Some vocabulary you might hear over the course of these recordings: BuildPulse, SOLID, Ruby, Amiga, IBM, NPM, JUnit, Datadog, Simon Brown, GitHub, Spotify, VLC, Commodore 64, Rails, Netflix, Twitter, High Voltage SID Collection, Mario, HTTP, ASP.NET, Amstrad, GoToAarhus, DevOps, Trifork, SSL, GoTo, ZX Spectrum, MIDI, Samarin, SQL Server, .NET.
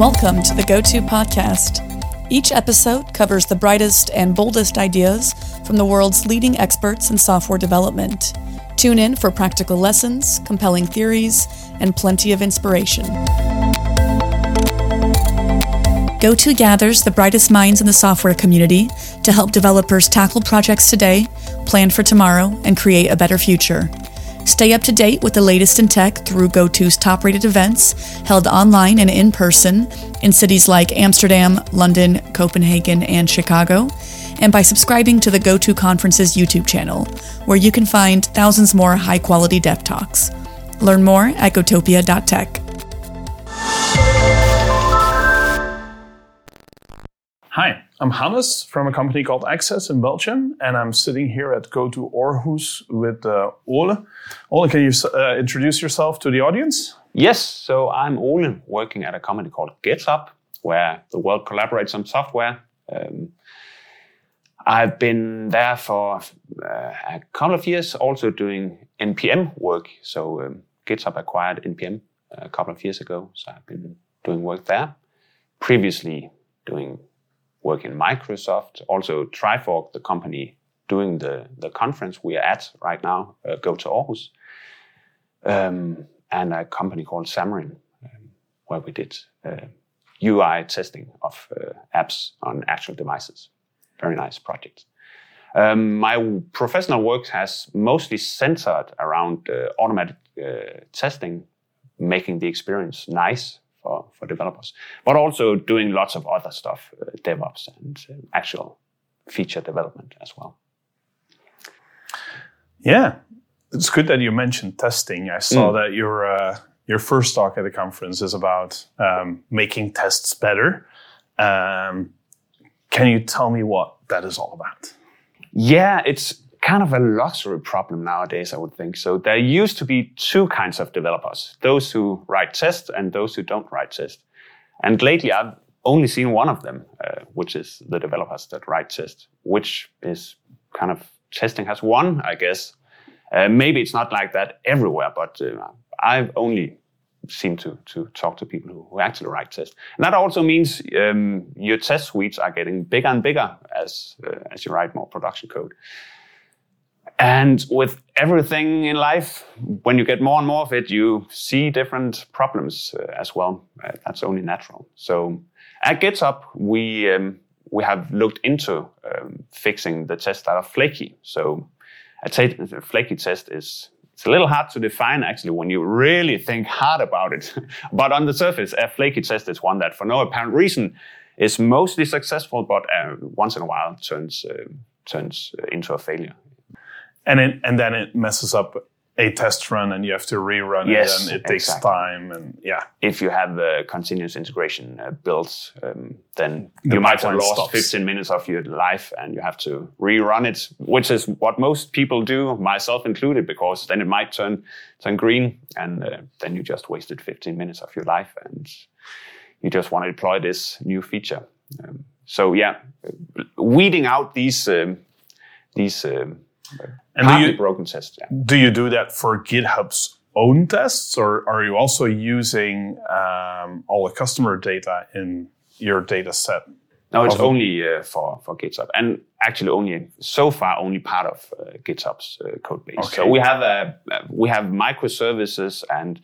Welcome to the GoTo Podcast. Each episode covers the brightest and boldest ideas from the world's leading experts in software development. Tune in for practical lessons, compelling theories, and plenty of inspiration. GoTo gathers the brightest minds in the software community to help developers tackle projects today, plan for tomorrow, and create a better future. Stay up to date with the latest in tech through GoTo's top-rated events held online and in person in cities like Amsterdam, London, Copenhagen, and Chicago, and by subscribing to the GoTo Conference's YouTube channel, where you can find thousands more high-quality dev talks. Learn more at gotopia.tech. Hi, I'm Hannes from a company called Access in Belgium, and I'm sitting here at GoToAarhus with Ole. Ole, can you introduce yourself to the audience? Yes, so I'm Ole, working at a company called GitHub, where the world collaborates on software. I've been there for a couple of years, also doing NPM work. So GitHub acquired NPM a couple of years ago, so I've been doing work there. Previously doing work in Microsoft, also Trifork, the company doing the conference we are at right now, GoToAarhus, and a company called Samarin, where we did UI testing of apps on actual devices. Very nice project. My professional work has mostly centered around automatic testing, making the experience nice for developers, but also doing lots of other stuff, DevOps and actual feature development as well. Yeah, it's good that you mentioned testing. I saw that your first talk at the conference is about making tests better. Can you tell me what that is all about? Yeah, it's kind of a luxury problem nowadays, I would think. So there used to be two kinds of developers, those who write tests and those who don't write tests. And lately, I've only seen one of them, which is the developers that write tests, which is kind of testing has won, I guess. Maybe it's not like that everywhere, but I've only seem to talk to people who actually write tests. And that also means your test suites are getting bigger and bigger as you write more production code. And with everything in life, when you get more and more of it, you see different problems as well. That's only natural. So at GitHub, we have looked into fixing the tests that are flaky. So a flaky test is it's a little hard to define, actually, when you really think hard about it. But on the surface, a flaky test is one that, for no apparent reason, is mostly successful, but once in a while turns into a failure. And then it messes up a test run, and you have to rerun it, and it takes time. And yeah, if you have a continuous integration built, then you might have lost 15 minutes of your life, and you have to rerun it, which is what most people do, myself included, because then it might turn green, and then you just wasted 15 minutes of your life, and you just want to deploy this new feature. So yeah, weeding out these and broken tests. Yeah. Do you do that for GitHub's own tests, or are you also using all the customer data in your data set? No, it's only for GitHub, and actually so far only part of GitHub's code base. Okay. So we have microservices and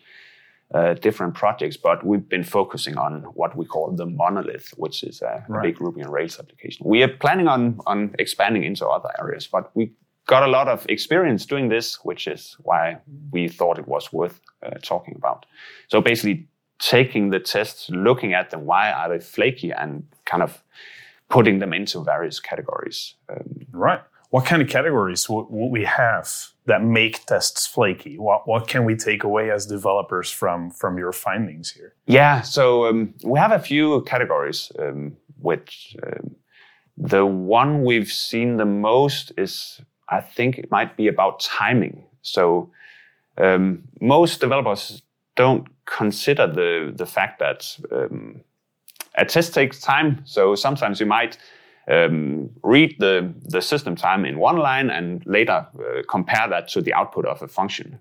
different projects, but we've been focusing on what we call the monolith, which is a big Ruby and Rails application. We are planning on expanding into other areas, but we got a lot of experience doing this, which is why we thought it was worth talking about. So basically taking the tests, looking at them, why are they flaky, and kind of putting them into various categories. Right. What kind of categories would we have that make tests flaky? What can we take away as developers from your findings here? Yeah, so we have a few categories, which the one we've seen the most is, I think it might be about timing. So most developers don't consider the fact that a test takes time. So sometimes you might read the system time in one line and later compare that to the output of a function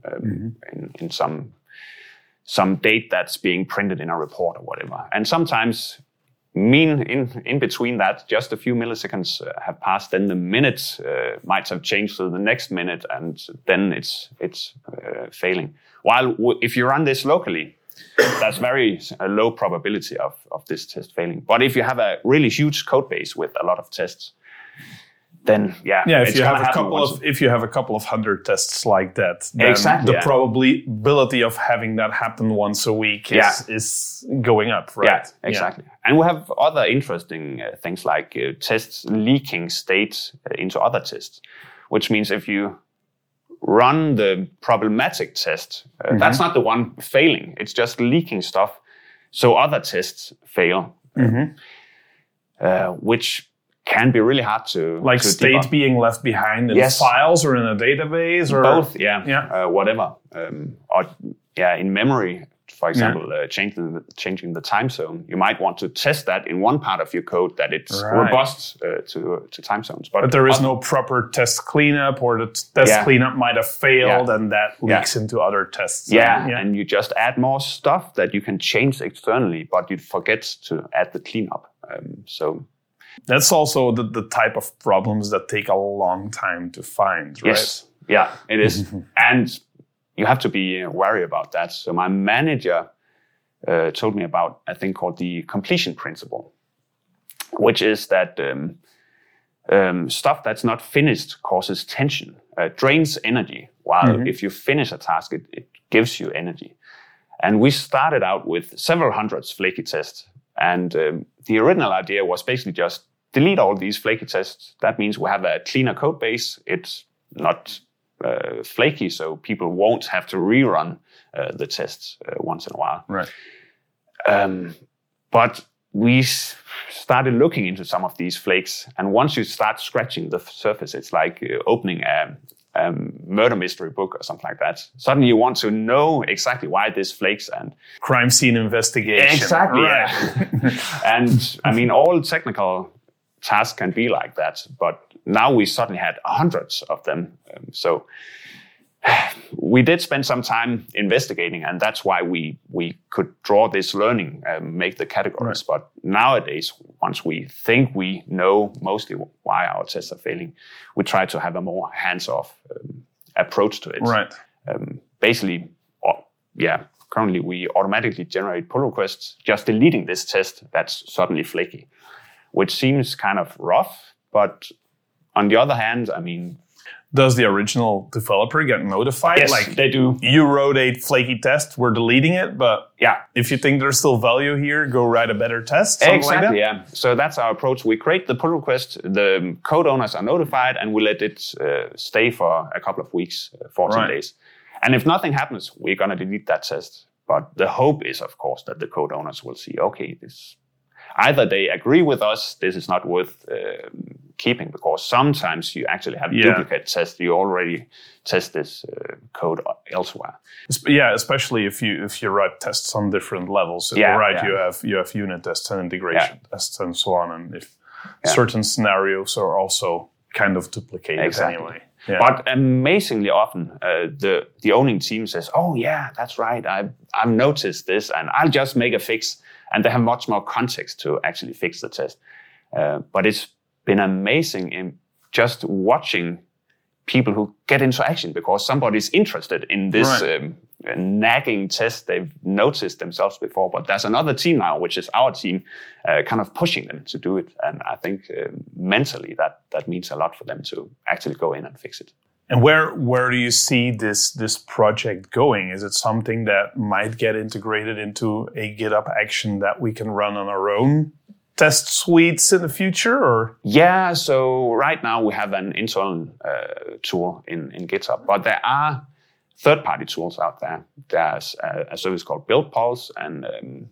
in some some date that's being printed in a report or whatever. And sometimes in between that, just a few milliseconds have passed, then the minutes might have changed to the next minute, and then it's failing. While if you run this locally, that's very low probability of this test failing. But if you have a really huge code base with a lot of tests, then if you have a couple of hundred tests like that, then the probability of having that happen once a week is going up, right? Yeah, exactly. Yeah. And we have other interesting things like tests leaking state into other tests, which means if you run the problematic test, that's not the one failing, it's just leaking stuff, so other tests fail, which can be really hard to to state debug. Being left behind in files or in a database or both, whatever, in memory, for example, changing the time zone. You might want to test that in one part of your code that it's robust to time zones, but there is no proper test cleanup, or the test cleanup might have failed, and that leaks into other tests. And you just add more stuff that you can change externally, but you forget to add the cleanup. That's also the type of problems that take a long time to find, right? Yes, yeah, it is. And you have to be wary about that. So my manager told me about a thing called the completion principle, which is that stuff that's not finished causes tension, drains energy, while if you finish a task, it gives you energy. And we started out with several hundreds flaky tests. And the original idea was basically just delete all these flaky tests. That means we have a cleaner code base. It's not flaky, so people won't have to rerun the tests once in a while. Right. But we started looking into some of these flakes. And once you start scratching the surface, it's like opening a murder mystery book or something like that. Suddenly you want to know exactly why this flakes and crime scene investigation. Exactly. Right. Yeah. And I mean, all technical tasks can be like that, but now we suddenly had hundreds of them. So we did spend some time investigating, and that's why we could draw this learning and make the categories. Right. But nowadays, once we think we know mostly why our tests are failing, we try to have a more hands-off approach to it. Right. Currently we automatically generate pull requests just deleting this test that's suddenly flaky, which seems kind of rough, but on the other hand, I mean, does the original developer get notified? Yes, they do. You wrote a flaky test, we're deleting it, but if you think there's still value here, go write a better test, something like that? Yeah. So that's our approach. We create the pull request, the code owners are notified, and we let it stay for a couple of weeks, 14 days. And if nothing happens, we're going to delete that test. But the hope is, of course, that the code owners will see, either they agree with us, this is not worth keeping, because sometimes you actually have duplicate tests. You already test this code elsewhere. Yeah, especially if you write tests on different levels. You have unit tests and integration tests and so on. And if certain scenarios are also kind of duplicated anyway. Yeah. But amazingly often, the owning team says, "Oh yeah, that's right. I've noticed this, and I'll just make a fix." And they have much more context to actually fix the test. But it's been amazing in just watching people who get into action because somebody's interested in this nagging test they've noticed themselves before. But there's another team now, which is our team, kind of pushing them to do it. And I think mentally that means a lot for them to actually go in and fix it. And where do you see this project going? Is it something that might get integrated into a GitHub action that we can run on our own test suites in the future? Or so right now we have an internal tool in GitHub, but there are third-party tools out there. There's a service called BuildPulse, and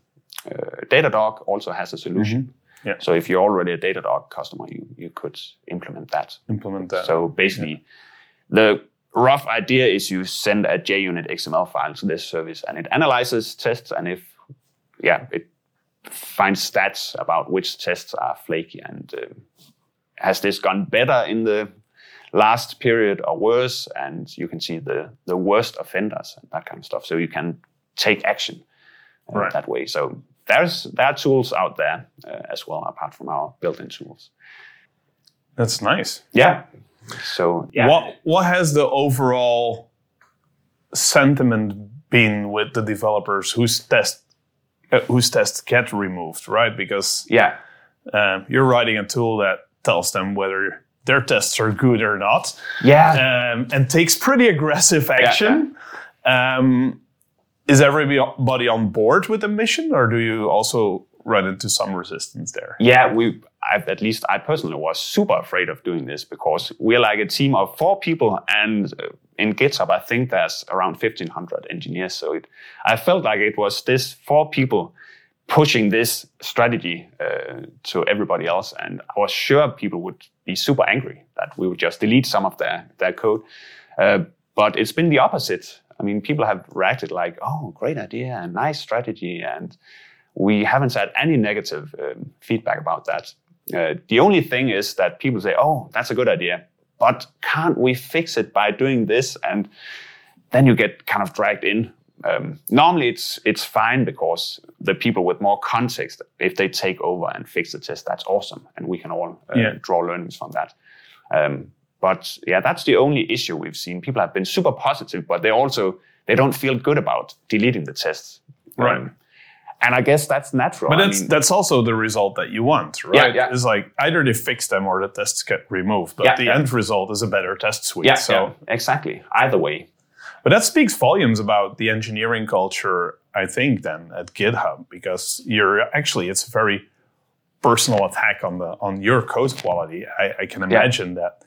Datadog also has a solution. Yeah. So if you're already a Datadog customer, you could implement that. So basically... Yeah. The rough idea is you send a JUnit XML file to this service, and it analyzes tests, and if it finds stats about which tests are flaky, and has this gone better in the last period or worse, and you can see the worst offenders and that kind of stuff. So you can take action that way. So there are tools out there as well, apart from our built-in tools. That's nice. Yeah. So yeah. What has the overall sentiment been with the developers whose tests get removed, right? Because you're writing a tool that tells them whether their tests are good or not, and takes pretty aggressive action. Yeah. Is everybody on board with the mission, or do you also run into some resistance there? Yeah, I personally was super afraid of doing this because we're like a team of 4 people, and in GitHub I think there's around 1,500 engineers. So I felt like it was this 4 people pushing this strategy to everybody else, and I was sure people would be super angry that we would just delete some of their code. But it's been the opposite. I mean, people have reacted like, oh, great idea, and nice strategy, and we haven't had any negative feedback about that. The only thing is that people say, oh, that's a good idea, but can't we fix it by doing this? And then you get kind of dragged in. Normally it's fine because the people with more context, if they take over and fix the test, that's awesome. And we can all draw learnings from that. But yeah, that's the only issue we've seen. People have been super positive, but they don't feel good about deleting the tests. Right. And I guess that's natural. But that's also the result that you want, right? Yeah, yeah. It's like either they fix them or the tests get removed. But the end result is a better test suite. Yeah, so exactly. Either way. But that speaks volumes about the engineering culture, I think, then at GitHub, because it's a very personal attack on your code quality. I can imagine that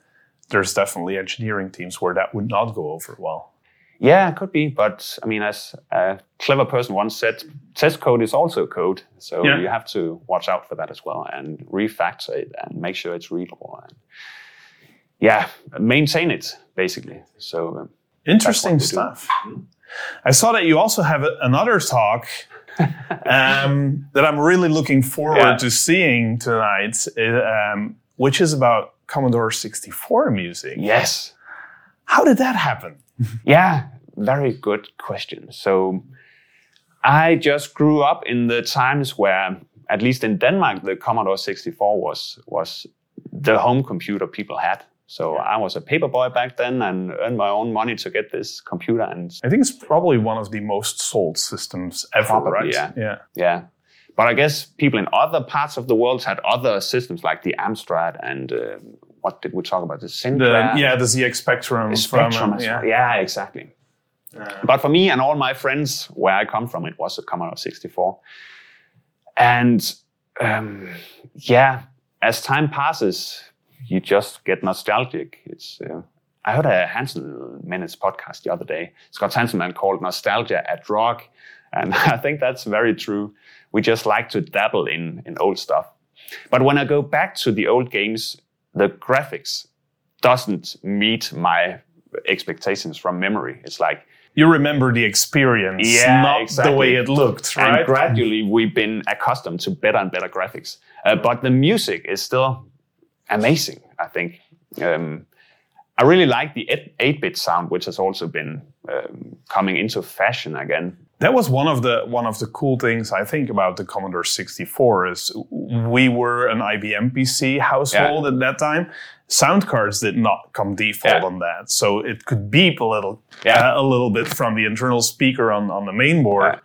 there's definitely engineering teams where that would not go over well. Yeah, it could be. But I mean, as a clever person once said, test code is also code. So you have to watch out for that as well and refactor it and make sure it's readable and maintain it, basically. So interesting stuff. I saw that you also have another talk that I'm really looking forward to seeing tonight, which is about Commodore 64 music. Yes. How did that happen? Yeah, very good question. So I just grew up in the times where, at least in Denmark, the Commodore 64 was the home computer people had. So I was a paper boy back then and earned my own money to get this computer. And I think it's probably one of the most sold systems ever, right? Yeah. But I guess people in other parts of the world had other systems like the Amstrad and what did we talk about? The Sinclair? The ZX Spectrum. Exactly. But for me and all my friends, where I come from, it was a Commodore 64. And as time passes, you just get nostalgic. It's I heard a Hanselman's podcast the other day. Scott Hanselman called nostalgia a drug. And I think that's very true. We just like to dabble in old stuff. But when I go back to the old games, the graphics doesn't meet my expectations from memory. It's like... You remember the experience, the way it looked, right? And gradually we've been accustomed to better and better graphics. But the music is still amazing, I think. I really like the 8-bit sound, which has also been coming into fashion again. That was one of the cool things I think about the Commodore 64 is we were an IBM PC household at that time. Sound cards did not come default on that, so it could beep a little bit from the internal speaker on the main board,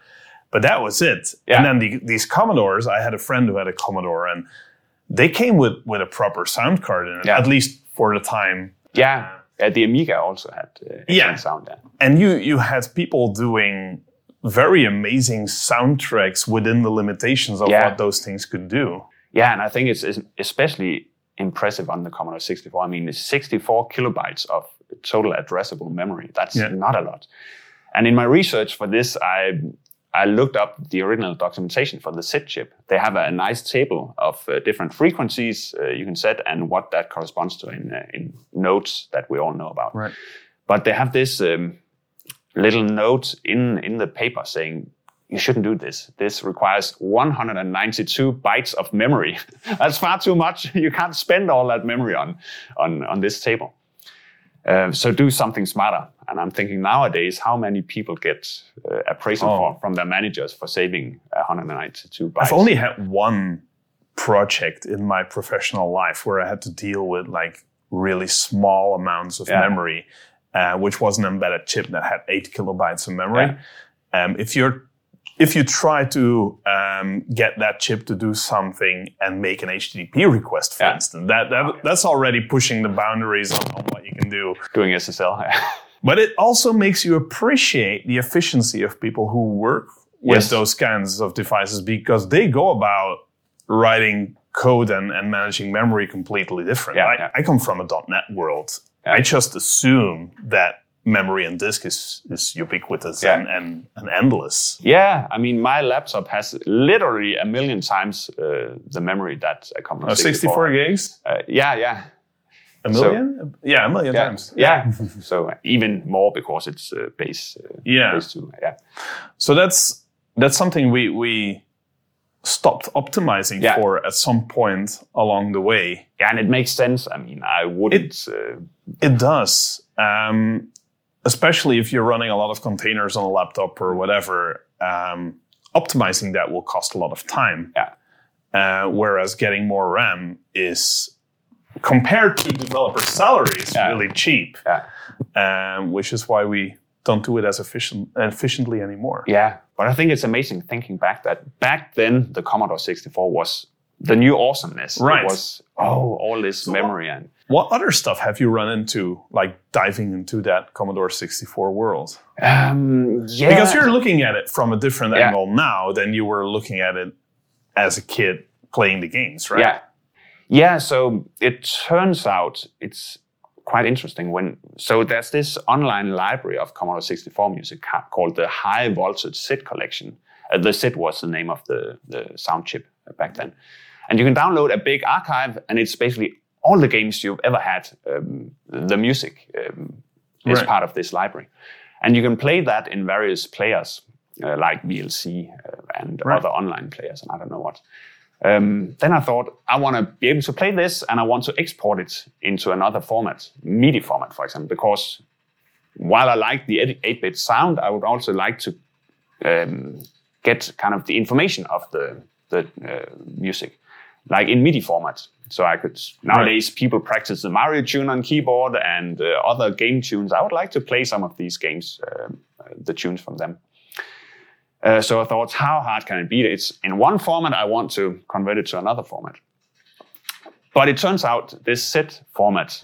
but that was it. Yeah. And then these Commodores, I had a friend who had a Commodore, and they came with a proper sound card in it, at least for the time. Yeah, the Amiga also had sound there. And you had people doing very amazing soundtracks within the limitations of what those things could do. Yeah, and I think it's especially impressive on the Commodore 64. I mean, it's 64 kilobytes of total addressable memory. That's not a lot. And in my research for this, I looked up the original documentation for the SID chip. They have a nice table of different frequencies you can set and what that corresponds to in notes that we all know about. Right. But they have this... little note in the paper saying, you shouldn't do this. This requires 192 bytes of memory. That's far too much. You can't spend all that memory on this table. So do something smarter. And I'm thinking nowadays, how many people get appraisal from their managers for saving 192 bytes? I've only had one project in my professional life where I had to deal with like really small amounts of memory, which was an embedded chip that had 8 kilobytes of memory. Yeah. If you try to get that chip to do something and make an HTTP request, for instance, that's already pushing the boundaries on what you can do. Doing SSL. But it also makes you appreciate the efficiency of people who work with those kinds of devices, because they go about writing code and managing memory completely different. I come from a .NET world. Yeah. I just assume that memory and disk is ubiquitous and endless. Yeah, I mean, my laptop has literally 1 million times the memory that a Commodore 64 gigs? Yeah. 1 million? So, 1 million times. Yeah, so even more because it's base 2. Yeah. So that's something we stopped optimizing for at some point along the way. Yeah, and it makes sense. I mean, I wouldn't... It does. Especially if you're running a lot of containers on a laptop or whatever, optimizing that will cost a lot of time. Yeah. Whereas getting more RAM is, compared to developer salaries, really cheap. Yeah. Which is why we don't do it as efficiently anymore. Yeah, but I think it's amazing thinking back that back then the Commodore 64 was the new awesomeness. Right. It was all this memory and. What other stuff have you run into, like diving into that Commodore 64 world? Because you're looking at it from a different angle now than you were looking at it as a kid playing the games, right? Yeah. So it turns out it's quite interesting so there's this online library of Commodore 64 music called the High Voltage SID Collection. The SID was the name of the sound chip back then, and you can download a big archive, and it's basically all the games you've ever had, the music is part of this library. And you can play that in various players, like VLC and other online players, and I don't know what. Then I thought, I want to be able to play this, and I want to export it into another format, MIDI format, for example, because while I like the 8-bit sound, I would also like to get kind of the information of the music, like in MIDI format. So I could, nowadays people practice the Mario tune on keyboard and other game tunes. I would like to play some of these games, the tunes from them. So I thought, how hard can it be? It's in one format, I want to convert it to another format. But it turns out this SID format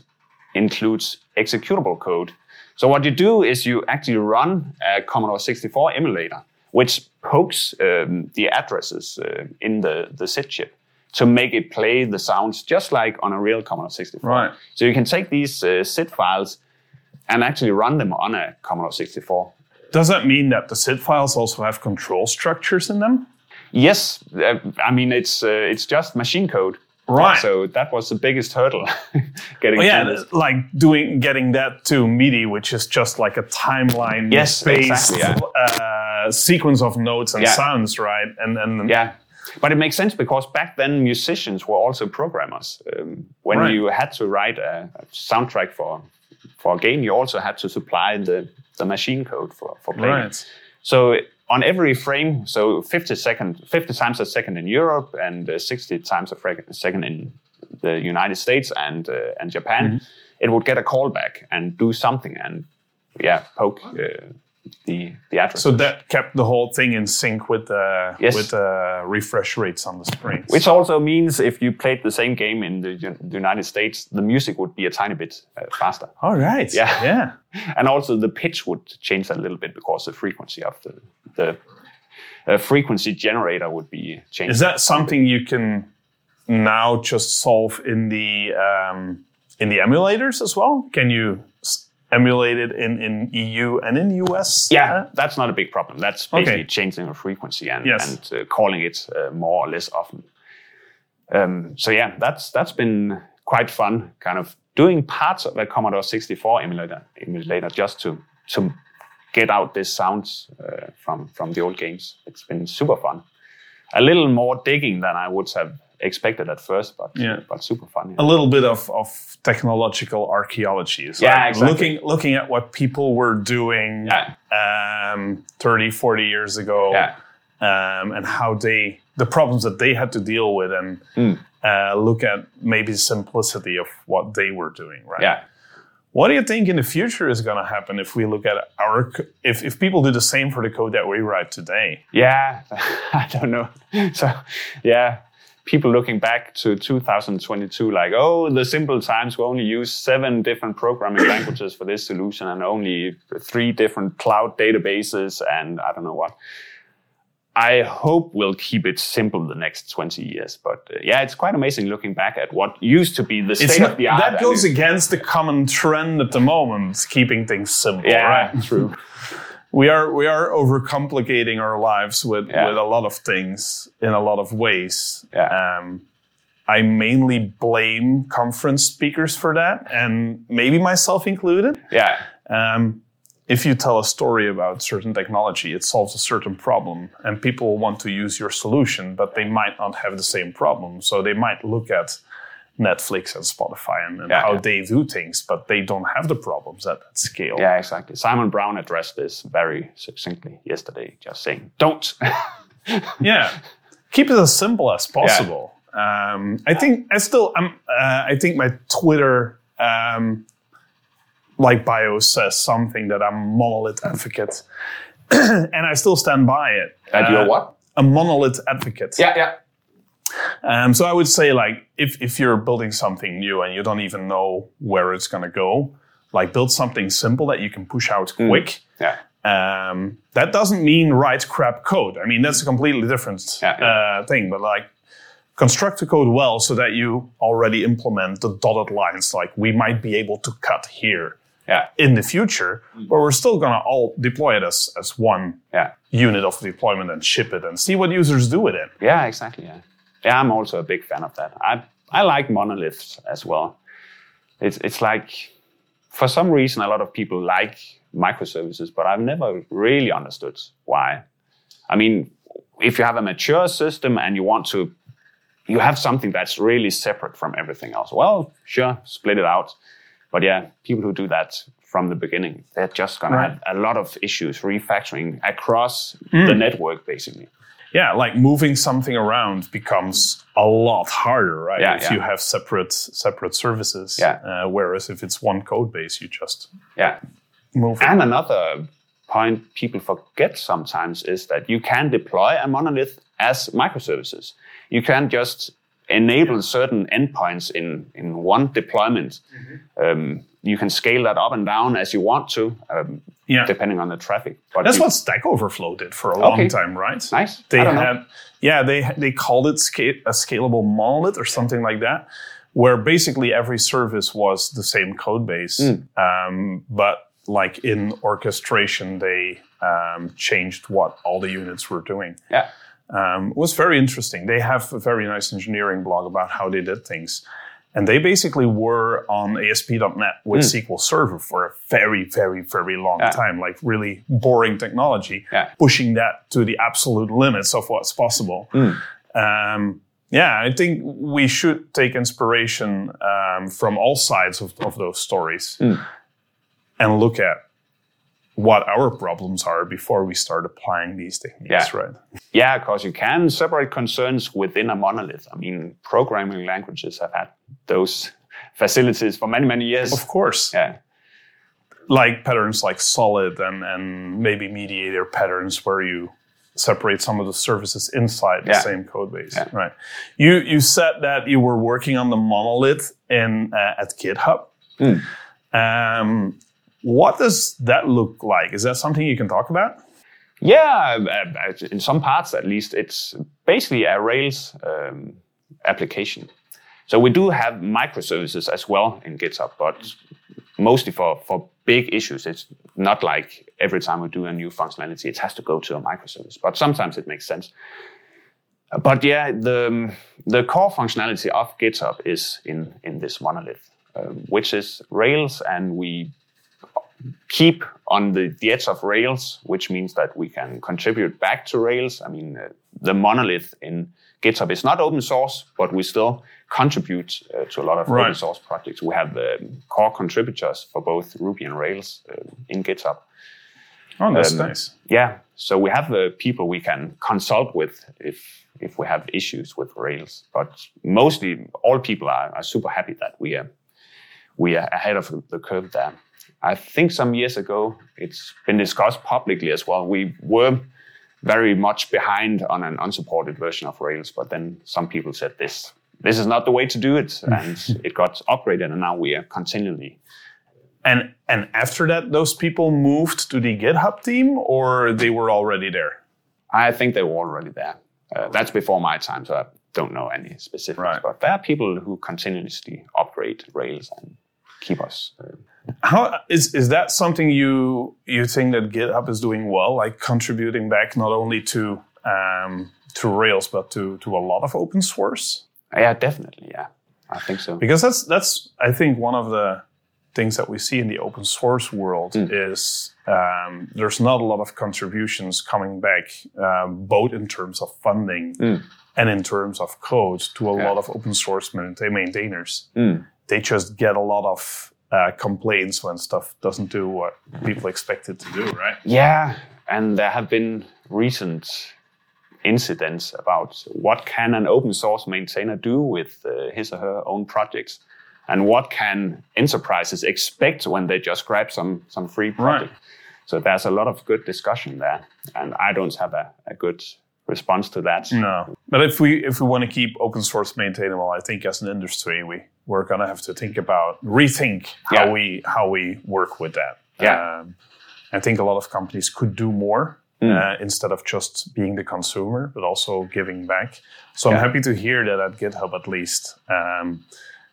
includes executable code. So what you do is you actually run a Commodore 64 emulator, which pokes the addresses in the SID chip, to make it play the sounds just like on a real Commodore 64. Right. So you can take these SID files and actually run them on a Commodore 64. Does that mean that the SID files also have control structures in them? Yes. I mean, it's just machine code. Right. So that was the biggest hurdle. Getting that to MIDI, which is just like a timeline based sequence of notes and sounds, right? And But it makes sense, because back then musicians were also programmers. When you had to write a soundtrack for a game, you also had to supply the machine code for playing. Right. So on every frame, so 50 times a second in Europe and 60 times a second in the United States and Japan, it would get a callback and do something and poke. The address. So that kept the whole thing in sync with the refresh rates on the screen. Which also means if you played the same game in the United States, the music would be a tiny bit faster. All right. Yeah. And also the pitch would change a little bit because the frequency of the frequency generator would be changed. Is that something you can now just solve in the emulators as well? Can you emulated in EU and in US? Yeah, that's not a big problem. That's basically changing the frequency and calling it more or less often. That's been quite fun, kind of doing parts of a Commodore 64 emulator just to get out these sounds from the old games. It's been super fun. A little more digging than I would have expected at first, but super fun. Yeah. A little bit of technological archaeology. So yeah, exactly. Looking at what people were doing 30, 40 years ago, and how the problems that they had to deal with, and look at maybe simplicity of what they were doing, right? Yeah. What do you think in the future is going to happen if we look at if people do the same for the code that we write today? Yeah, I don't know. So, yeah, people looking back to 2022, like, oh, the simple times we only use 7 different programming languages for this solution and only 3 different cloud databases and I don't know what. I hope we'll keep it simple the next 20 years. But yeah, it's quite amazing looking back at what used to be the state of the art. That goes against the common trend at the moment, keeping things simple, right? True. We are overcomplicating our lives with a lot of things in a lot of ways. Yeah. I mainly blame conference speakers for that, and maybe myself included. Yeah. If you tell a story about certain technology, it solves a certain problem, and people want to use your solution, but they might not have the same problem. So they might look at Netflix and Spotify and how they do things, but they don't have the problems at that scale. Yeah, exactly. Simon Brown addressed this very succinctly yesterday, just saying, don't. Yeah, keep it as simple as possible. Yeah. I think my Twitter... like bio says something that I'm a monolith advocate. And I still stand by it. And you're what? A monolith advocate. Yeah. So I would say, like, if you're building something new and you don't even know where it's going to go, like, build something simple that you can push out quick. Yeah. That doesn't mean write crap code. I mean, that's a completely different thing. But, like, construct the code well so that you already implement the dotted lines. Like, we might be able to cut here. Yeah. In the future, but we're still going to all deploy it as one unit of deployment and ship it and see what users do with it. Yeah, exactly. Yeah, I'm also a big fan of that. I like monoliths as well. It's like, for some reason, a lot of people like microservices, but I've never really understood why. I mean, if you have a mature system and you have something that's really separate from everything else, well, sure, split it out. But yeah, people who do that from the beginning, they're just going to have a lot of issues refactoring across the network, basically. Yeah, like moving something around becomes a lot harder, right? Yeah, if you have separate services. Yeah. Whereas if it's one code base, you just move it. And another point people forget sometimes is that you can deploy a monolith as microservices. You can just enable certain endpoints in one deployment. Mm-hmm. You can scale that up and down as you want to, depending on the traffic. But that's what Stack Overflow did for a long time, right? Nice. They called it a scalable monolith or something like that, where basically every service was the same code base, but like in orchestration, they changed what all the units were doing. Yeah. Was very interesting. They have a very nice engineering blog about how they did things. And they basically were on ASP.NET with SQL Server for a very, very, very long time, like really boring technology, pushing that to the absolute limits of what's possible. I think we should take inspiration from all sides of those stories and look at what our problems are before we start applying these techniques, right? Yeah, because you can separate concerns within a monolith. I mean, programming languages have had those facilities for many, many years. Of course. Yeah. Like patterns like SOLID and maybe mediator patterns where you separate some of the services inside the same code base, right? You said that you were working on the monolith at GitHub. What does that look like? Is that something you can talk about? Yeah, in some parts at least, it's basically a Rails application. So we do have microservices as well in GitHub, but mostly for big issues. It's not like every time we do a new functionality, it has to go to a microservice, but sometimes it makes sense. But yeah, the core functionality of GitHub is in this monolith, which is Rails, and we keep on the edge of Rails, which means that we can contribute back to Rails. I mean, the monolith in GitHub. It's not open source, but we still contribute to a lot of open source projects. We have core contributors for both Ruby and Rails in GitHub. Oh, that's nice. Yeah, so we have people we can consult with if we have issues with Rails. But mostly, all people are super happy that we are ahead of the curve there. I think some years ago, it's been discussed publicly as well. We were very much behind on an unsupported version of Rails, but then some people said this is not the way to do it, and it got upgraded, and now we are continually. And after that, those people moved to the GitHub team, or they were already there? I think they were already there. That's before my time, so I don't know any specifics. Right. But there are people who continuously upgrade Rails and keep us. How is that something you think that GitHub is doing well, like contributing back not only to Rails but to a lot of open source? Yeah, definitely. Yeah, I think so. Because that's I think one of the things that we see in the open source world is there's not a lot of contributions coming back, both in terms of funding and in terms of code to a lot of open source maintainers. They just get a lot of complaints when stuff doesn't do what people expect it to do, right? Yeah, and there have been recent incidents about what can an open source maintainer do with his or her own projects, and what can enterprises expect when they just grab some free project. Right. So there's a lot of good discussion there, and I don't have a good response to that. No, but if we want to keep open source maintainable, I think as an industry we're gonna have to rethink how we work with that. Yeah, I think a lot of companies could do more instead of just being the consumer, but also giving back. So I'm happy to hear that at GitHub at least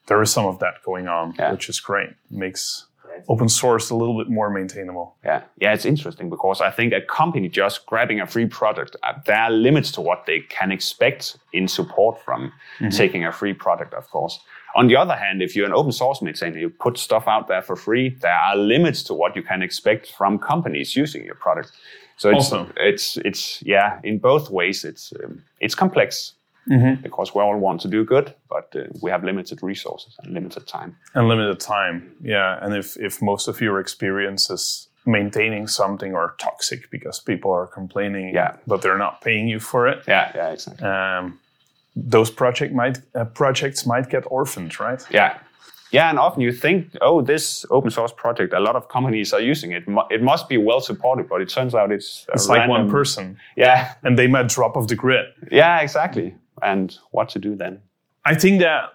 there is some of that going on, which is great. Makes open source a little bit more maintainable. Yeah, it's interesting because I think a company just grabbing a free product, there are limits to what they can expect in support from taking a free product, of course. On the other hand, if you're an open source maintainer, you put stuff out there for free, there are limits to what you can expect from companies using your product. So it's in both ways, it's complex. Mm-hmm. Because we all want to do good, but we have limited resources and limited time. Yeah. And if most of your experience is maintaining something are toxic because people are complaining, but they're not paying you for it, yeah, exactly. Those projects might get orphaned, right? Yeah, and often you think, this open source project, a lot of companies are using it. It must be well supported, but it turns out it's like one person. Yeah. And they might drop off the grid. Yeah, exactly. And what to do then? I think that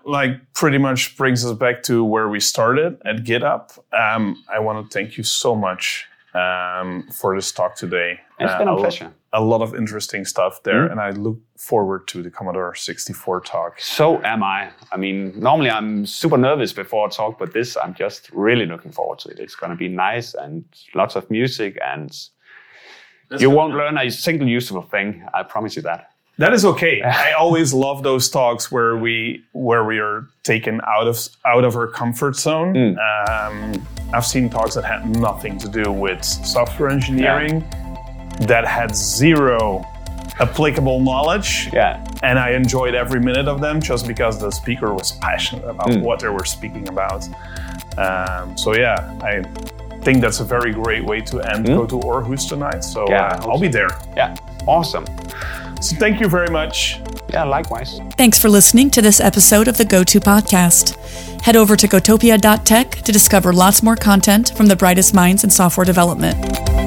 pretty much brings us back to where we started at GitHub. I want to thank you so much for this talk today. It's been a pleasure. A lot of interesting stuff there, and I look forward to the Commodore 64 talk. So am I. I mean, normally I'm super nervous before a talk, but this I'm just really looking forward to it. It's going to be nice and lots of music, and you won't learn a single useful thing. I promise you that. That is okay. I always love those talks where we are taken out of our comfort zone. I've seen talks that had nothing to do with software engineering, that had zero applicable knowledge. Yeah. And I enjoyed every minute of them just because the speaker was passionate about what they were speaking about. I think that's a very great way to end GoToAarhus tonight. So I'll be there. Yeah, awesome. So thank you very much. Yeah, likewise. Thanks for listening to this episode of the GoTo Podcast. Head over to gotopia.tech to discover lots more content from the brightest minds in software development.